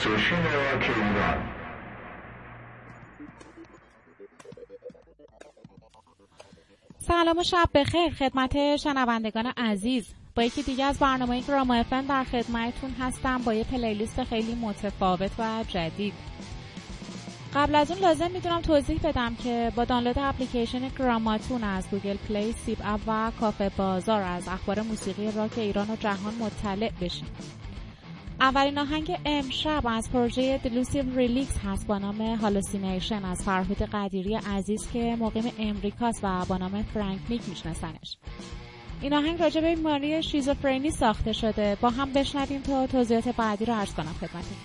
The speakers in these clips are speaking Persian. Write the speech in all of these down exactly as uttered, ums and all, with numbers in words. Station Rock. سلام و شب بخیر خدمت شنوندگان عزیز. با یکی دیگه از برنامه گراما اف ام در خدمتتون هستم با یه پلیلیست خیلی متفاوت و جدید. قبل از اون لازم میدونم توضیح بدم که با دانلود اپلیکیشن گراماتون از گوگل پلی، سیب اپ و کافه بازار از اخبار موسیقی راک ایران و جهان مطلع بشین. اولین آهنگ امشب از پروژه دلوسیو ریلکس هست با نام هالوسینیشن از فرهاد قدیری عزیز که مقیم امریکاست و با نام فرانک میک میشناسنش. این آهنگ راجع به بیماری شیزوفرنی ساخته شده. با هم بشنویم تا توضیحات بعدی رو عرض کنم خدمتتون.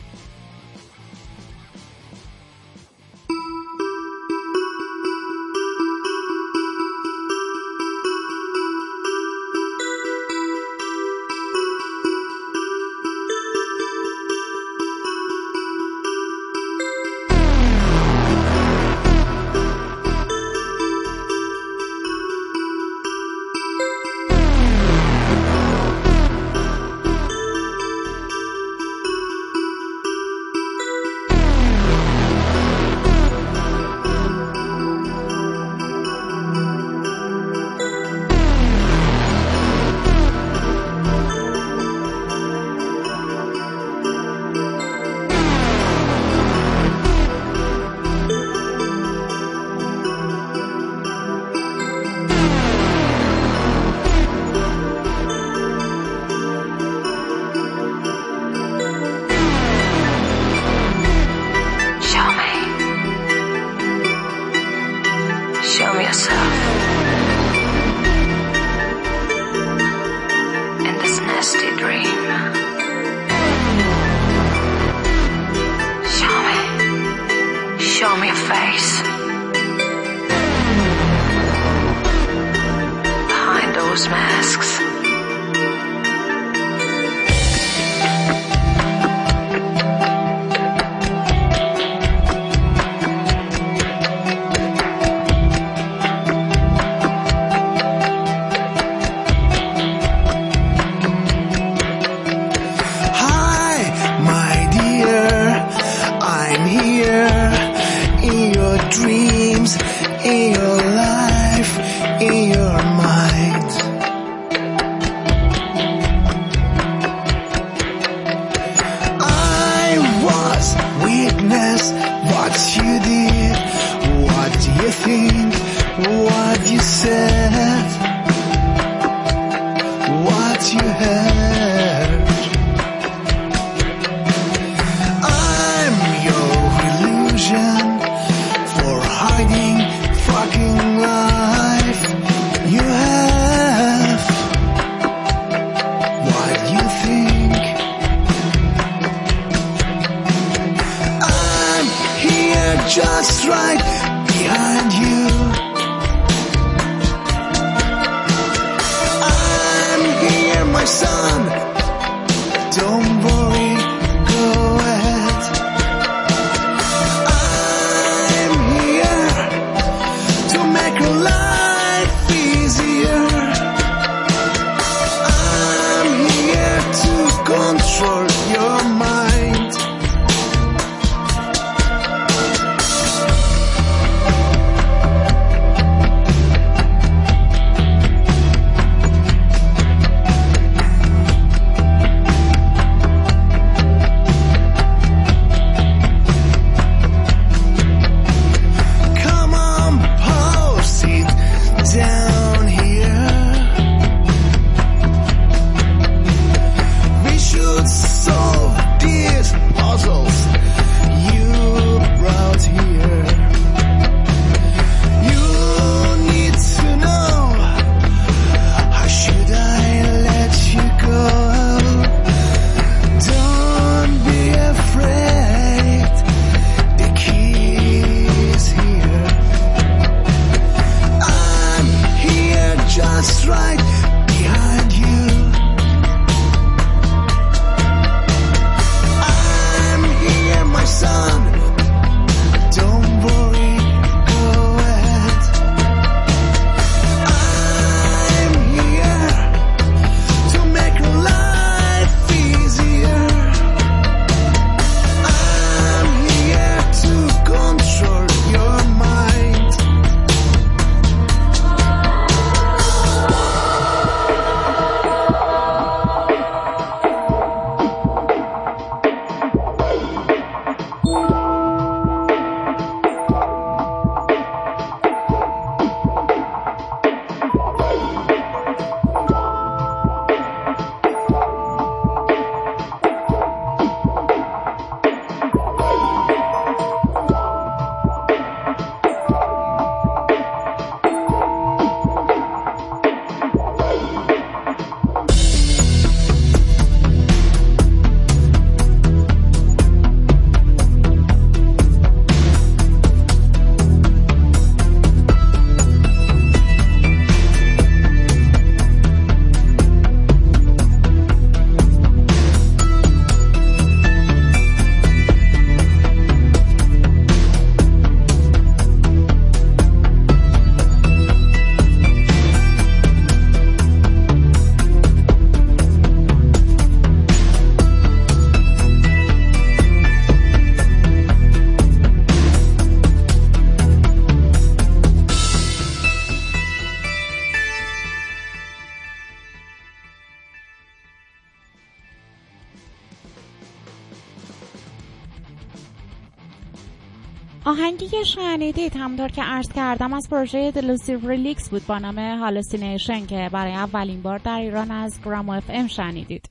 آهنگی که شنیدید همونطور که عرض کردم از پروژه دلوسیو ریلکس بود با نام هالوسینیشن که برای اولین بار در ایران از گراما اف ام شنیدید.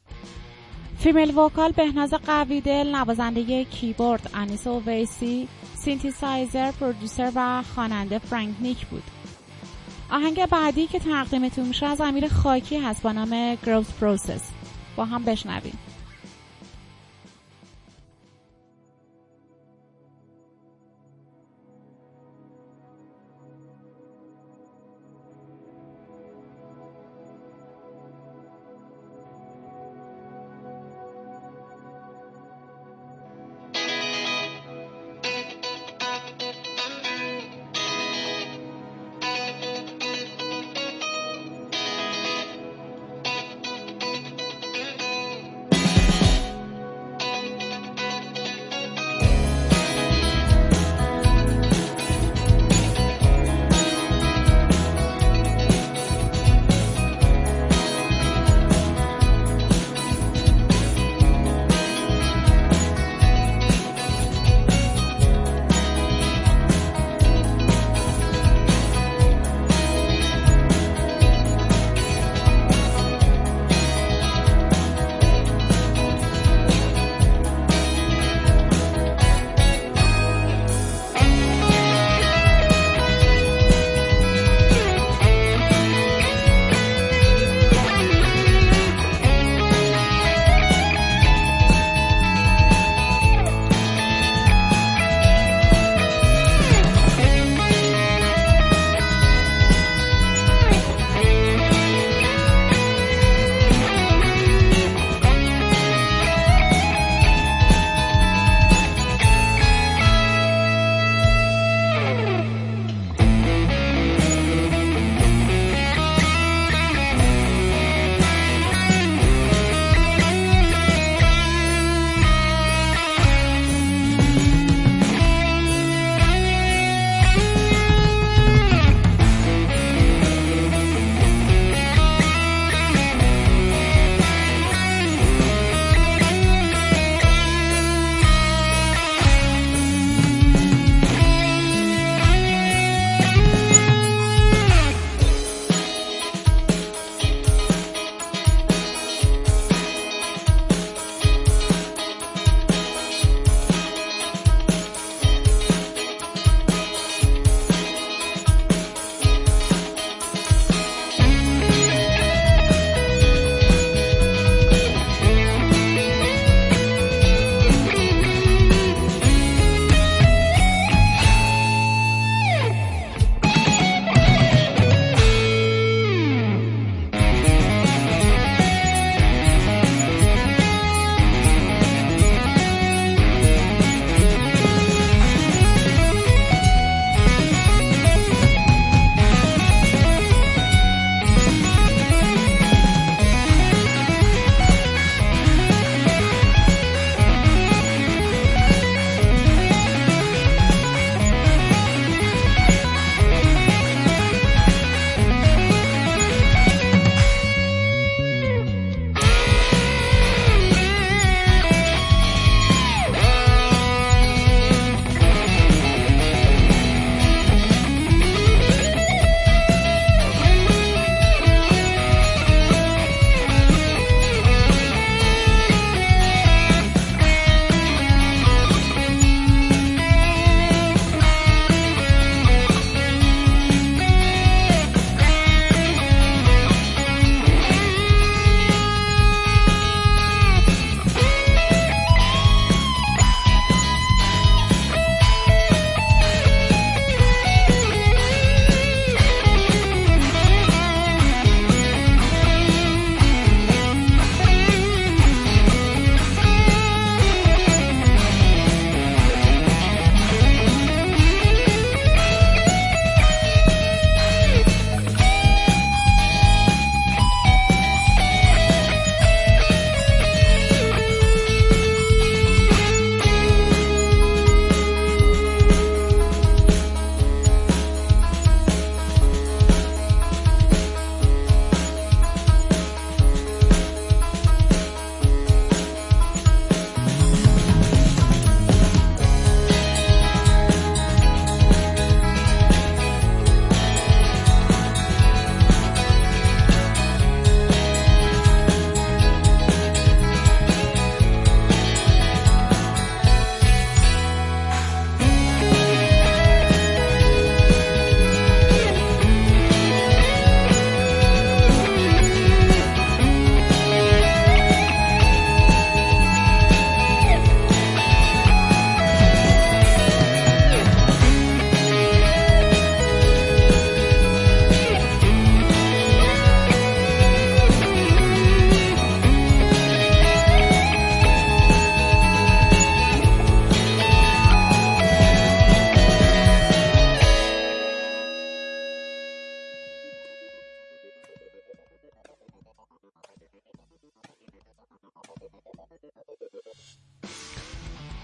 فیمیل وکال بهنام قوی دل، نوازنده کیبورد انیسو ویسی، سینتیسایزر، پرودوسر و خواننده فرانک میک بود. آهنگ بعدی که تقدیمتون میشه از امیر خاکی هست با نام Growth Process. با هم بشنویم.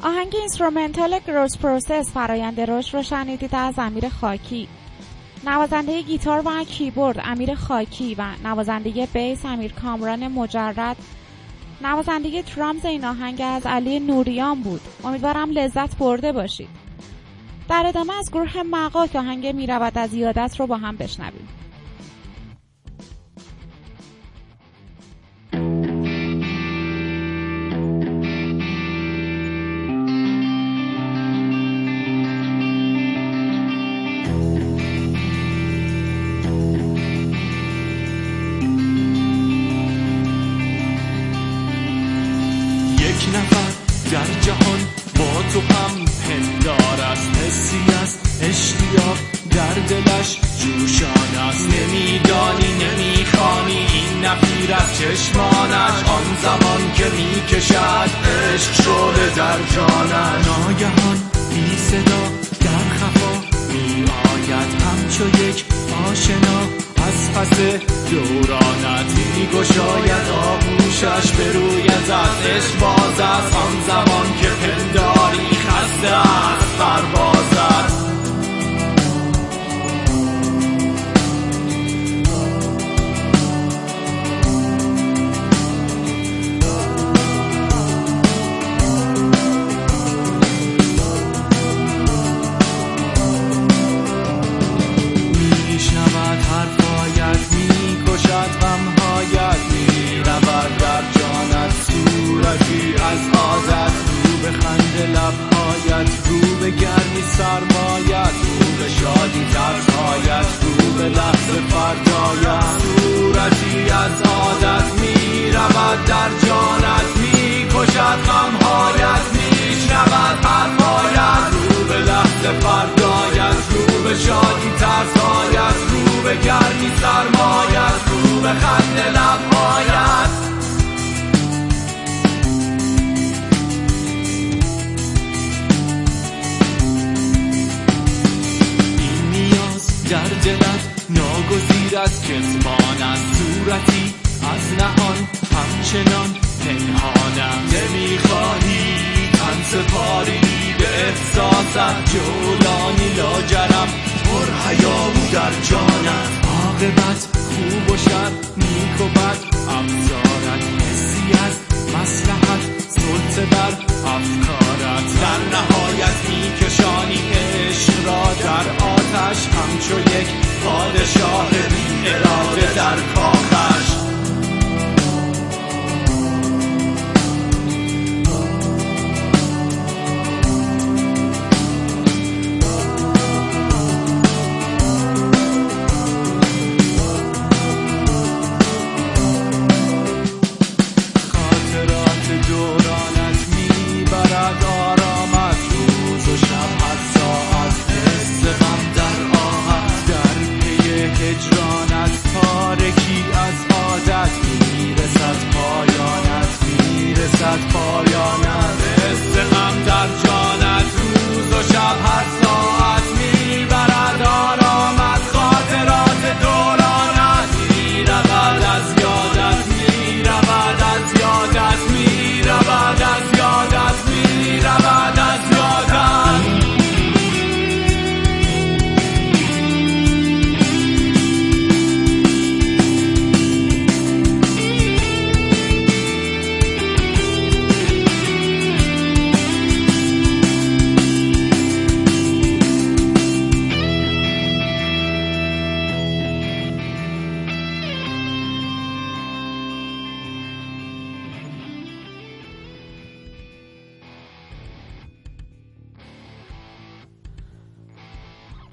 آهنگ اینسترومنتال گروث پروسس فرایند رشد رو شنیدید از امیر خاکی. نوازنده گیتار و کیبورد امیر خاکی و نوازنده بیس امیر کامران مجرد، نوازنده درامز این آهنگ از علی نوریان بود. امیدوارم لذت برده باشید. در ادامه از گروه مغاک آهنگ میرود از یادت رو با هم بشنویم.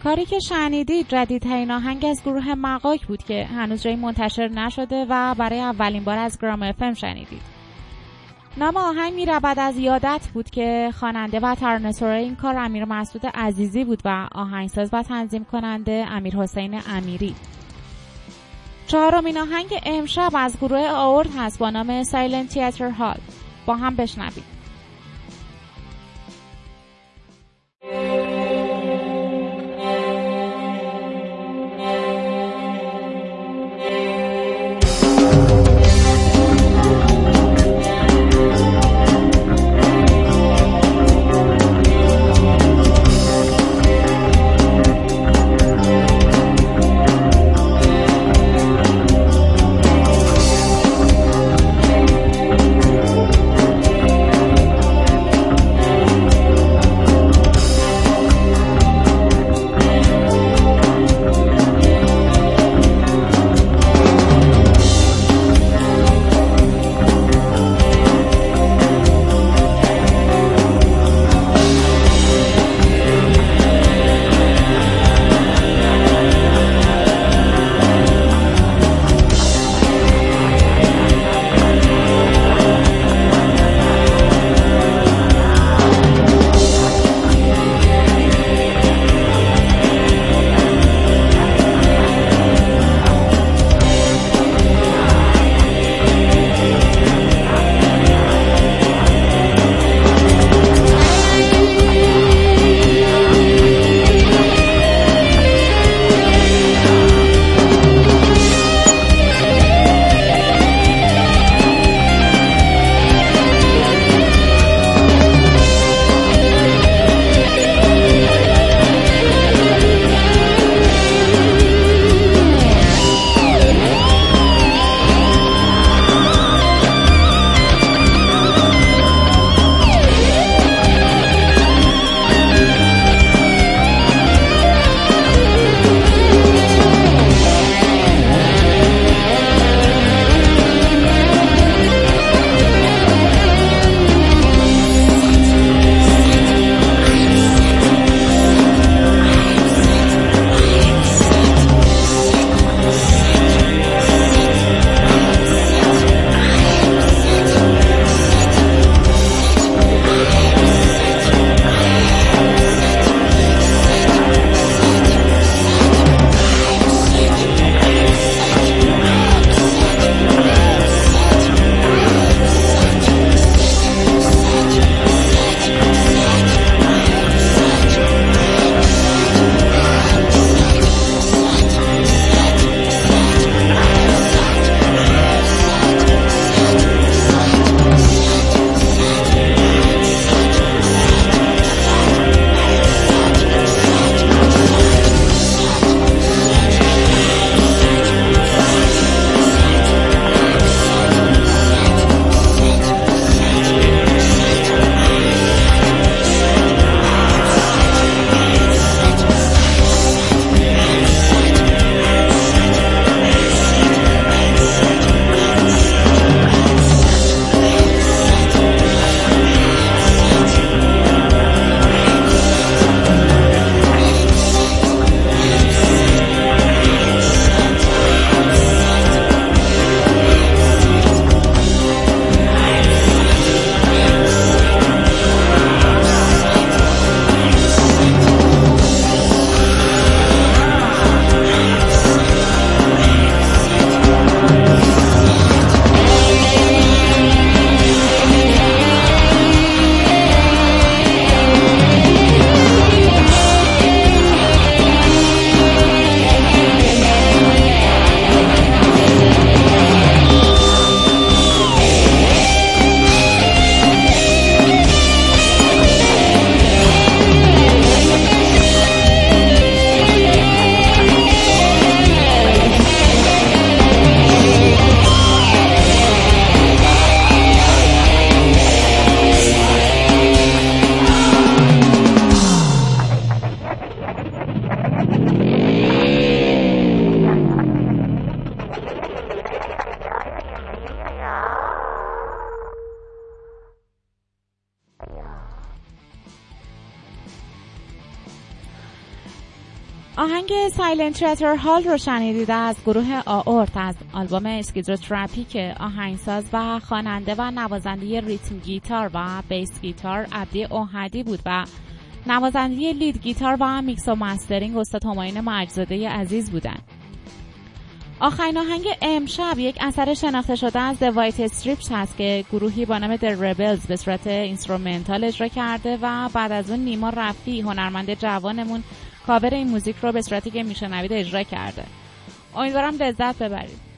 کاری که شنیدید جدیدترین آهنگ از گروه مغاک بود که هنوز جایی منتشر نشده و برای اولین بار از گراما اف ام شنیدید. نام آهنگ میرود از یادت بود که خواننده و ترانه‌سرای این کار امیر مسعود عزیزی بود و آهنگساز و تنظیم کننده امیر حسین امیری. چهارمین آهنگ امشب از گروه آورت هست با نام سایلنت تئاتر هال. با هم بشنوید. آهنگ سایلنت تریتر هال رو شنیدید از گروه آورت از آلبوم اسکیدرو تراپیک. آهنگساز و خواننده و نوازنده ریتم گیتار و بیس گیتار عبدالهادی بود و نوازنده لید گیتار و میکس و مسترینگ استاد همایون مجدزاده عزیز بودند. آخرین آهنگ امشب یک اثر شناخته شده از The White Stripes هست که گروهی با نام The Rebels به صورت اینسترومنتال اجرا کرده و بعد از اون نیما رفیع هنرمند جوانمون کاور این موزیک رو به صورتی که میشنوید اجرا کرده. امیدوارم لذت ببرید.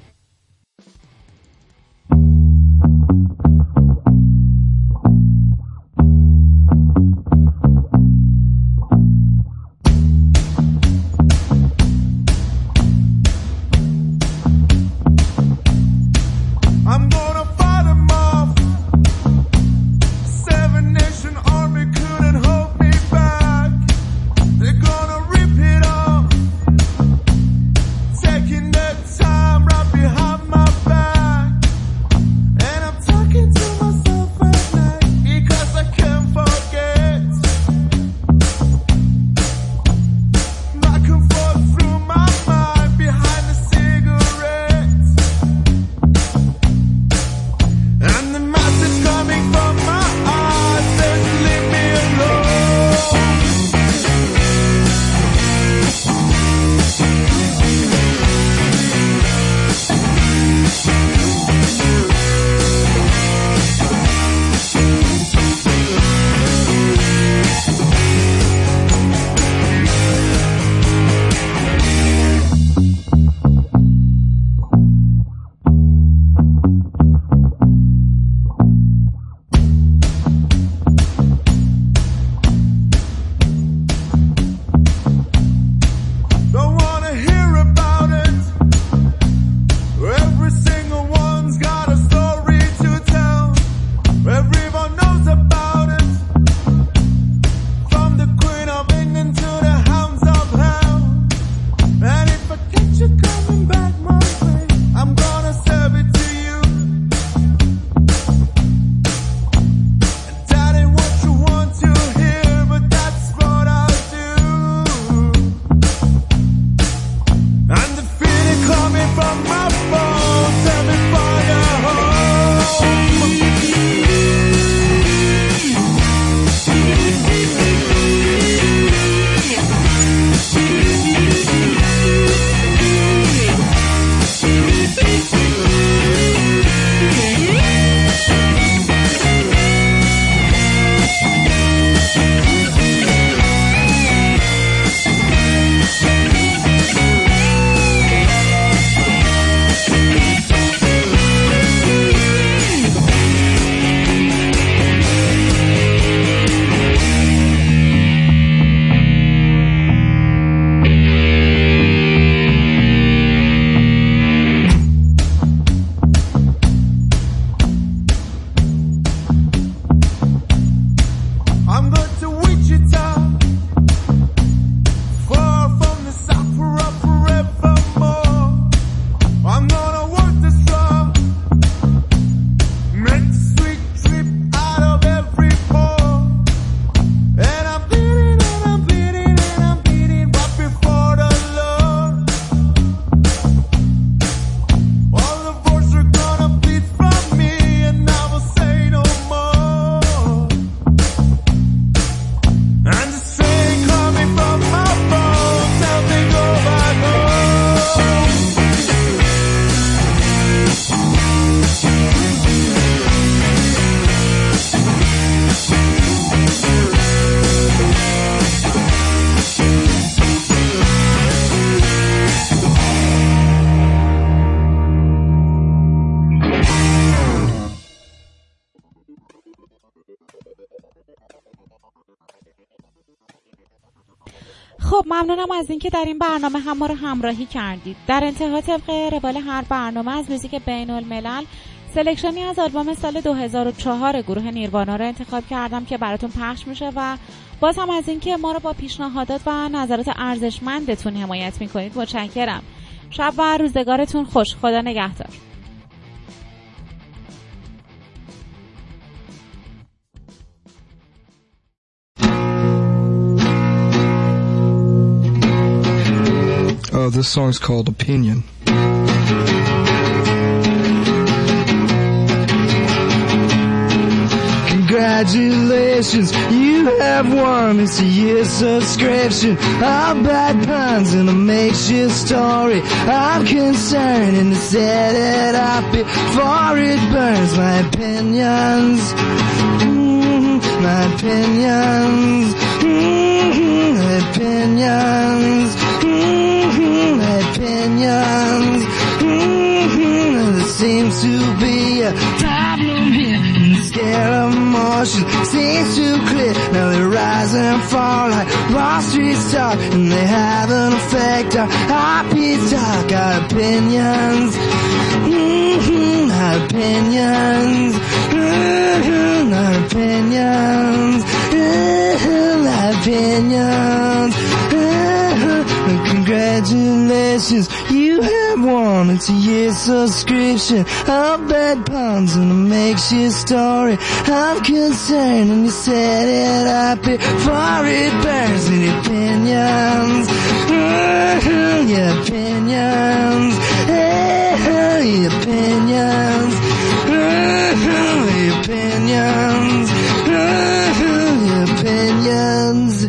ممنونم از اینکه در این برنامه هم ما رو همراهی کردید. در انتها طبق روال هر برنامه از موزیک بین الملل سلکشنی از آلبوم سال دو هزار و چهار گروه نیروانا رو انتخاب کردم که براتون پخش میشه و باز هم از اینکه ما رو با پیشنهادات و نظرات ارزشمندتون حمایت میکنید متشکرم. شب و روزگارتون خوش. خدا نگهدار. Uh, this song's called Opinion. Congratulations, you have won. It's a year's subscription. I'll bad puns and I'll make shit story. I'm concerned and I set it up before it burns. My opinions, mm-hmm. my opinions, mm-hmm. my opinions, mm-hmm. my opinions. Mm-hmm. There seems to be a problem here. Scare emotion seems too clear. Now they rise and fall like Wall Street stock, and they have an effect on happy talk. Our opinions, mm-hmm. our opinions, mm-hmm. our opinions, mm-hmm. our opinions. Mm-hmm. Congratulations, you have won. It's a year's subscription. I'll bet puns and I'll make shit story. I'm concerned and you set it up before it burns. And opinions, mm-hmm. your opinions, mm-hmm. your opinions, mm-hmm. your opinions, mm-hmm. your opinions.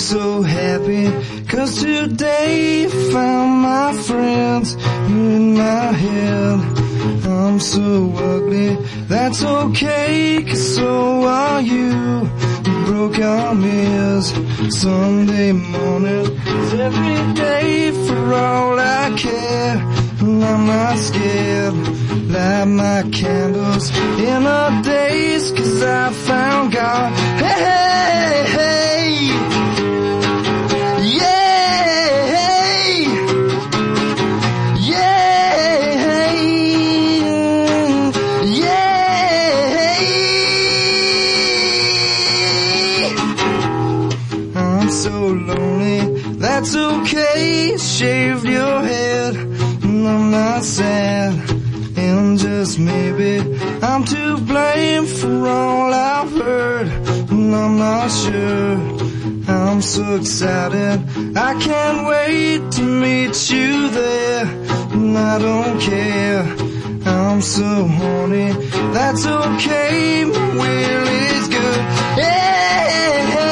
So happy, cause today I found my friends in my head. I'm so ugly, that's okay, cause so are you. Broke our mirrors, Sunday morning, it's every day for all I care. And I'm not scared, light my candles in a daze, cause I found God. Hey, hey, hey. That's okay, shaved your head, and I'm not sad, and just maybe I'm to blame for all I've heard, and I'm not sure, I'm so excited, I can't wait to meet you there, and I don't care, I'm so horny, that's okay, my will is good, hey, hey, hey.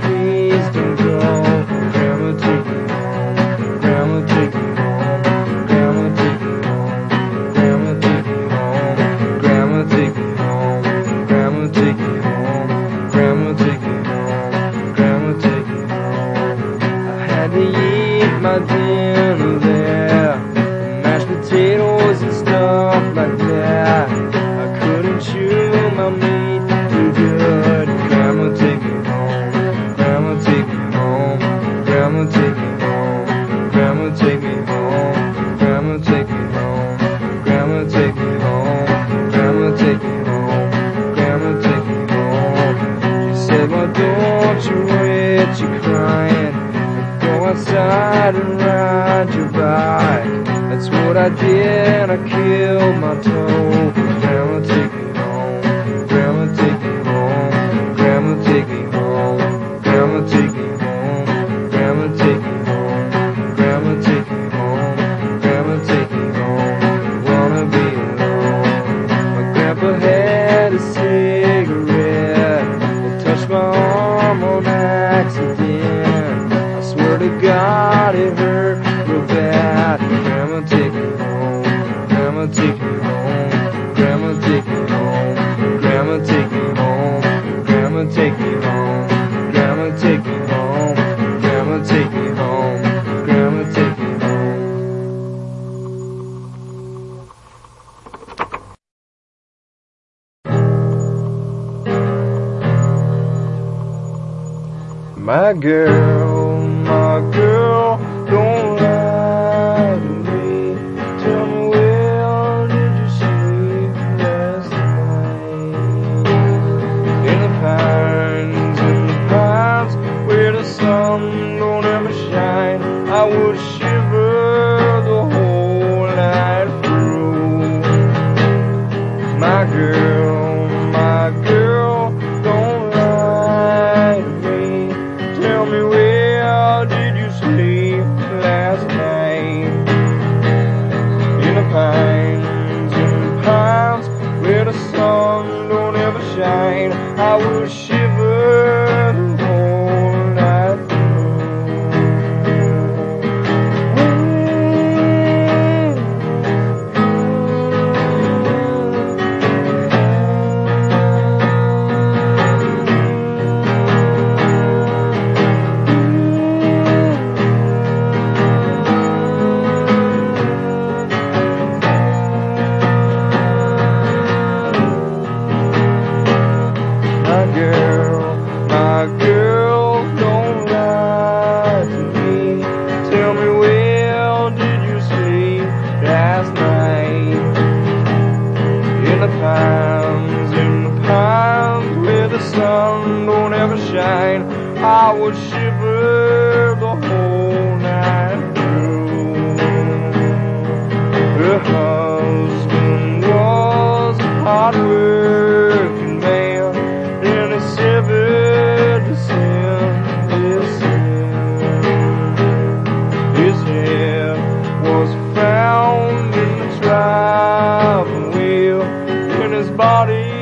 Please don't go, Grandma, take me home. up like that. I couldn't chew my meat too good. Grandma, take me home. Grandma, take me home. Grandma, take me home. Grandma, take me home. Grandma, take me home. Grandma, take me home. Grandma, take me home. Grandma, take me home. She said, why don't you wait? You're crying. Go outside and ride your bike. That's what I did, I killed my toe. Grandma, take me home. Grandma, take me home. Grandma, take me home. Grandma, take me home. Grandma, take me home. Grandma, take me home. Grandma, take me home. I wanna be alone. My grandpa had a cigarette. I touched my arm on accident. I swear to God it hurt real bad. Grandma, take me home. Grandma, take me home. Grandma, take me home. Grandma, take me home. Grandma, take me home. Grandma, take me home. Grandma, take me home. Grandma, take me home. My girl, my girl, don't lie. Sun don't ever shine. I would shiver the whole night through. My girl, my girl, don't lie to me. Tell me where did you sleep last night? In the pines, in the pines, where the sun don't ever shine. I would shiver the I would shiver the whole night through. Her husband was a hard-working man, and he severed his head. His head was found in the driving wheel, and his body